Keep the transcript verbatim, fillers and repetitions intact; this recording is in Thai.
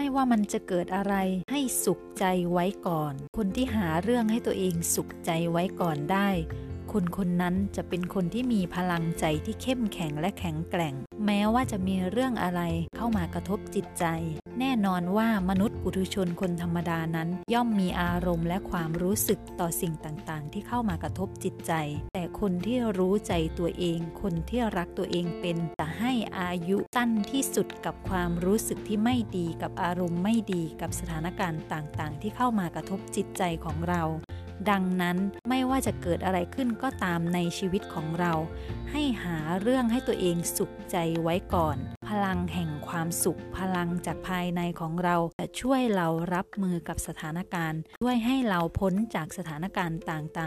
ไม่ว่ามันจะเกิดอะไรให้สุขใจไว้ก่อนคนที่หาเรื่องให้ตัวเองสุขใจไว้ก่อนได้คนคนนั้นจะเป็นคนที่มีพลังใจที่เข้มแข็งและแข็งแกร่งแม้ว่าจะมีเรื่องอะไรเข้ามากระทบจิตใจแน่นอนว่ามนุษย์ปุถุชนคนธรรมดานั้นย่อมมีอารมณ์และความรู้สึกต่อสิ่งต่างๆที่เข้ามากระทบจิตใจแต่คนที่รู้ใจตัวเองคนที่รักตัวเองเป็นจะให้อายุสั้นที่สุดกับความรู้สึกที่ไม่ดีกับอารมณ์ไม่ดีกับสถานการณ์ต่างๆที่เข้ามากระทบจิตใจของเราดังนั้นไม่ว่าจะเกิดอะไรขึ้นก็ตามในชีวิตของเราให้หาเรื่องให้ตัวเองสุขใจไว้ก่อนพลังแห่งความสุขพลังจากภายในของเราจะช่วยเรารับมือกับสถานการณ์ช่วยให้เราพ้นจากสถานการณ์ต่าง